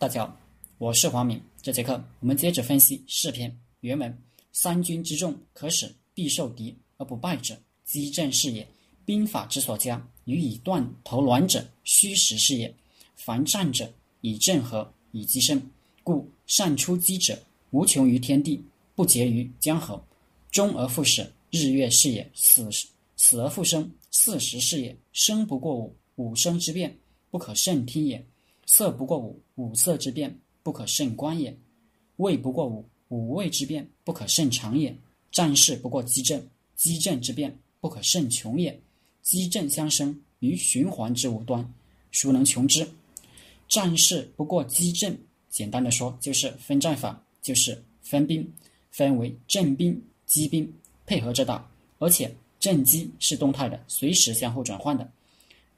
大家好，我是黄敏。这节课我们接着分析诗篇原文：三军之众，可使必受敌而不败者，积政是也；兵法之所加，予以断头卵者，虚实是也。凡战者，以正合，以击胜。故善出击者，无穷于天地，不竭于江河。终而复始，日月是也；死而复生，四时是也。生不过五，五生之变，不可胜听也；色不过五，五色之变，不可胜观也；味不过五，五味之变，不可胜尝也；战事不过积政，积政之变，不可胜穷也。积政相生，于循环之无端，孰能穷之？战事不过积政，简单的说就是分战法，就是分兵，分为正兵、击兵，配合着打，而且正击是动态的，随时相互转换的。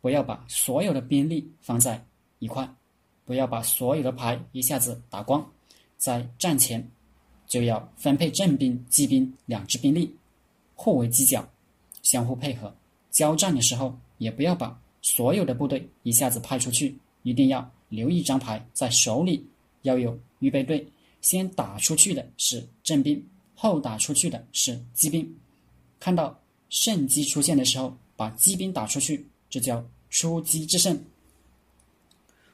不要把所有的兵力放在一块，不要把所有的牌一下子打光。在战前就要分配正兵、击兵两支兵力，互为犄角，相互配合。交战的时候也不要把所有的部队一下子派出去，一定要留一张牌在手里，要有预备队。先打出去的是正兵，后打出去的是击兵。看到胜机出现的时候，把击兵打出去，这叫出击制胜。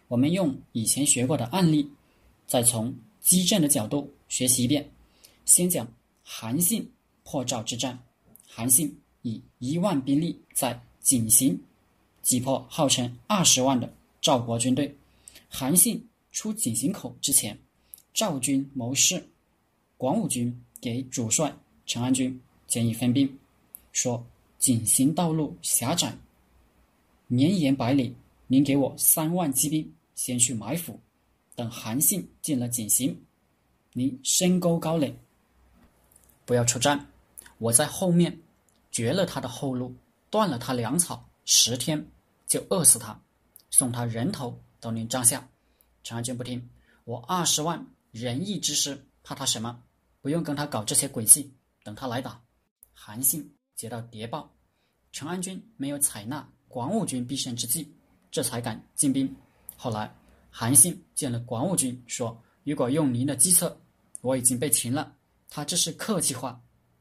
我们用以前学过的案例，再从击政的角度学习一遍。先讲韩信破赵之战。韩信以1万兵力在井陉击破号称20万的赵国军队。韩信出井陉口之前，赵军谋士广武军给主帅陈安军建议分兵，说井陉道路狭窄，绵延100里，您给我3万骑兵先去埋伏，等韩信进了井陉，您深沟高垒，不要出战，我在后面绝了他的后路，断了他粮草，10天就饿死他，送他人头到您帐下。陈安军不听，我20万仁义之师怕他什么？不用跟他搞这些诡计，等他来打。韩信接到谍报，陈安军没有采纳广武军必胜之计，这才敢进兵。后来韩信见了广武军，说如果用您的计策，我已经被擒了。他这是客气话，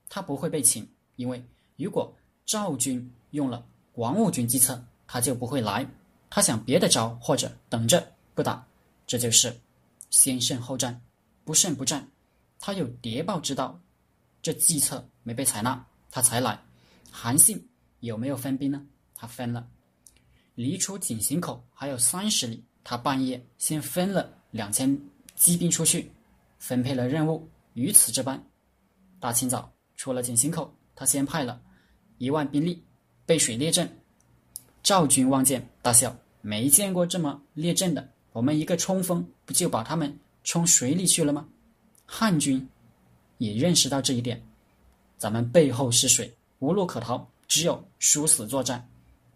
他不会被擒，因为如果赵军用了广武军计策，他就不会来，他想别的招，或者等着不打。这就是先胜后战，不胜不战。他有谍报知道这计策没被采纳，他才来。韩信有没有分兵呢？他分了，离出井陉口还有30里，他半夜先分了2000骑兵出去，分配了任务。于此这般，大清早出了井陉口，他先派了1万兵力背水列阵。赵军望见大笑，没见过这么列阵的，我们一个冲锋不就把他们冲水里去了吗？汉军也认识到这一点，咱们背后是水，无路可逃，只有殊死作战。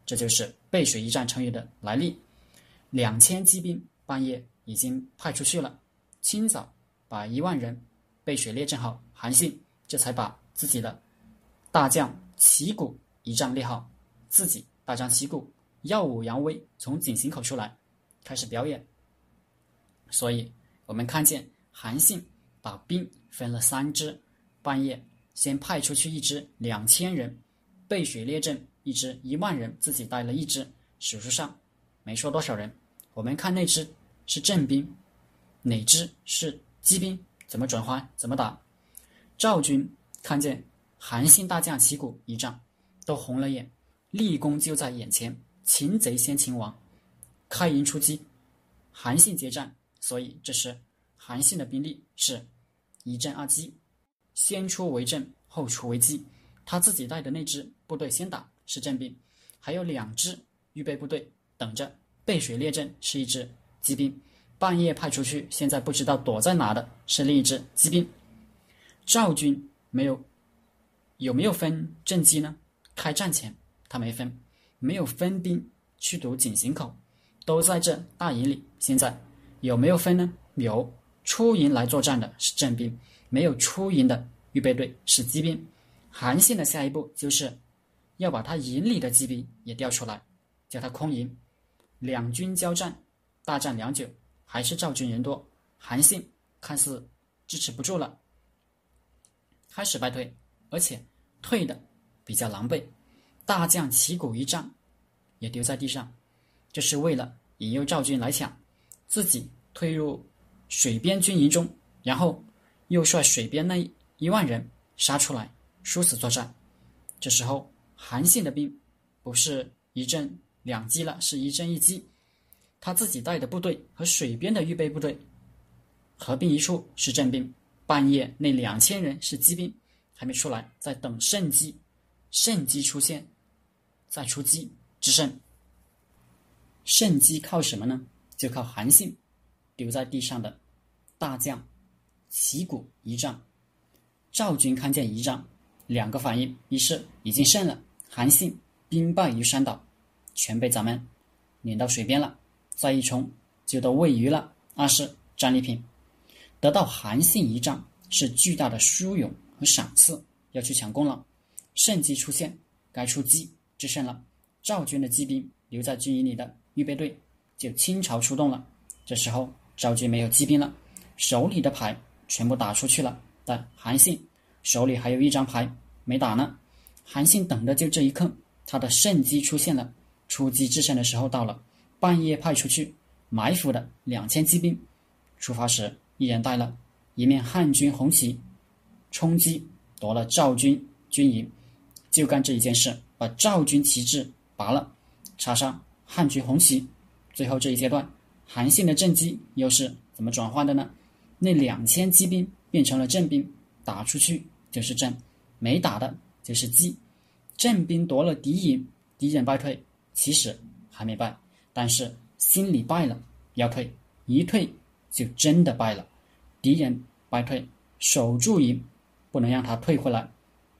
这就是背水一战成语的来历。2000骑兵半夜已经派出去了，清早把1万人背水列阵好。韩信这才把自己的大将旗鼓仪仗列好，自己大张旗鼓，耀武扬威，从井陉口出来开始表演。所以我们看见韩信把兵分了3支，半夜先派出去一支2000人背水列阵，一支1万人，自己带了一支，手术上没说多少人。我们看那支是正兵，哪支是击兵，怎么转换，怎么打。赵军看见韩信大将旗鼓仪仗，都红了眼，立功就在眼前，擒贼先擒王，开营出击。韩信接战，所以这时韩信的兵力是1阵2击，先出为阵，后出为击。他自己带的那支部队先打是正兵，还有2支预备部队等着背水列阵，是一支骑兵，半夜派出去，现在不知道躲在哪的是另一支骑兵。赵军有没有分正击呢？开战前他没分，没有分兵去堵井陉口，都在这大营里。现在有没有分呢？有，出营来作战的是正兵，没有出营的预备队是骑兵。韩信的下一步就是要把他营里的骑兵也调出来，叫他空营。2军交战，大战良久，还是赵军人多，韩信看似支持不住了，开始败退，而且退的比较狼狈，大将旗鼓一仗也丢在地上，这是为了引诱赵军来抢，自己退入水边军营中，然后又率水边那1万人杀出来，殊死作战。这时候韩信的兵不是一阵两击了，是一阵一击，他自己带的部队和水边的预备部队合并一处是阵兵，半夜那2000人是机兵，还没出来，在等胜机，胜机出现再出击制胜。胜机靠什么呢？就靠韩信丢在地上的大将旗鼓一仗。赵军看见一仗，两个反应，一是已经胜了，韩信兵败于山岛，全被咱们撵到水边了，再一冲就都喂鱼了；二是战利品，得到韩信一仗是巨大的殊荣和赏赐，要去抢功了，胜机出现，该出击制胜了。赵军的骑兵留在军营里的预备队就倾巢出动了。这时候赵军没有骑兵了，手里的牌全部打出去了，但韩信手里还有一张牌没打呢。韩信等的就这一刻，他的胜机出现了，出击制胜的时候到了。半夜派出去埋伏的2000骑兵出发时，一人带了一面汉军红旗，冲击夺了赵军军营，就干这一件事，把赵军旗帜拔了，插上汉军红旗。最后这一阶段，韩信的阵机又是怎么转换的呢？那2000骑兵变成了阵兵，打出去就是阵，没打的就是击。阵兵夺了敌营，敌人败退，其实还没败，但是心里败了，要退，一退就真的败了。敌人败退，守住营，不能让他退回来。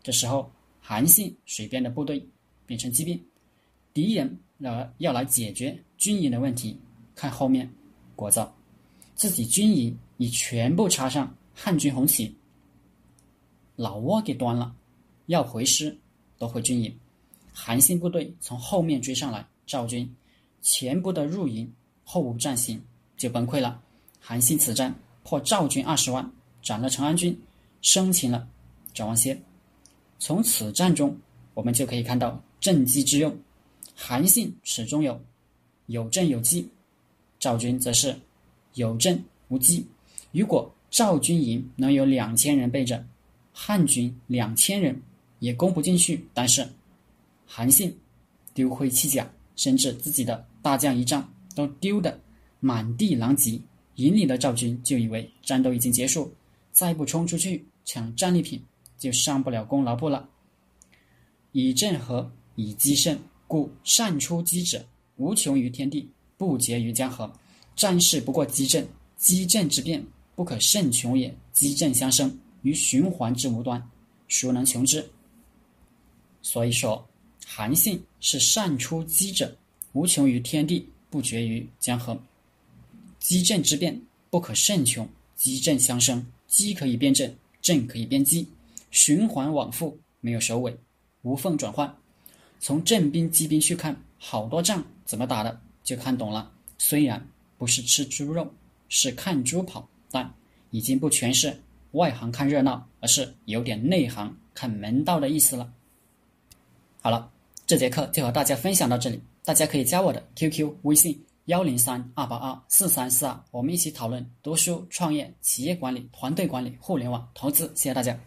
这时候韩信水边的部队变成骑兵，敌人要来解决军营的问题，看后面国造，自己军营已全部插上汉军红旗，老窝给端了，要回师夺回军营。韩信部队从后面追上来，赵军前部的入营，后无战行，就崩溃了。韩信此战破赵军20万，斩了长安军，生擒了赵王歇。从此战中我们就可以看到阵机之用，韩信始终有阵有机，赵军则是有阵无机。如果赵军营能有2000人备着，汉军2000人也攻不进去，但是韩信丢盔弃甲，甚至自己的大将一仗都丢得满地狼藉，引领了赵军就以为战斗已经结束，再不冲出去抢战利品就上不了功劳簿了。以阵和，以击胜，故善出击者无穷于天地，不竭于江河。战事不过激阵，激阵之变，不可胜穷也。激阵相生，于循环之无端，孰能穷之？所以说韩信是善出击者，无穷于天地，不绝于江河。激阵之变，不可胜穷，激阵相生，激可以变阵，阵可以变激，循环往复，没有首尾，无缝转换。从阵兵机兵去看好多仗怎么打的，就看懂了。虽然不是吃猪肉，是看猪跑，但已经不全是外行看热闹，而是有点内行看门道的意思了。好了，这节课就和大家分享到这里，大家可以加我的 QQ 微信10328824342，我们一起讨论读书、创业、企业管理、团队管理、互联网投资。谢谢大家。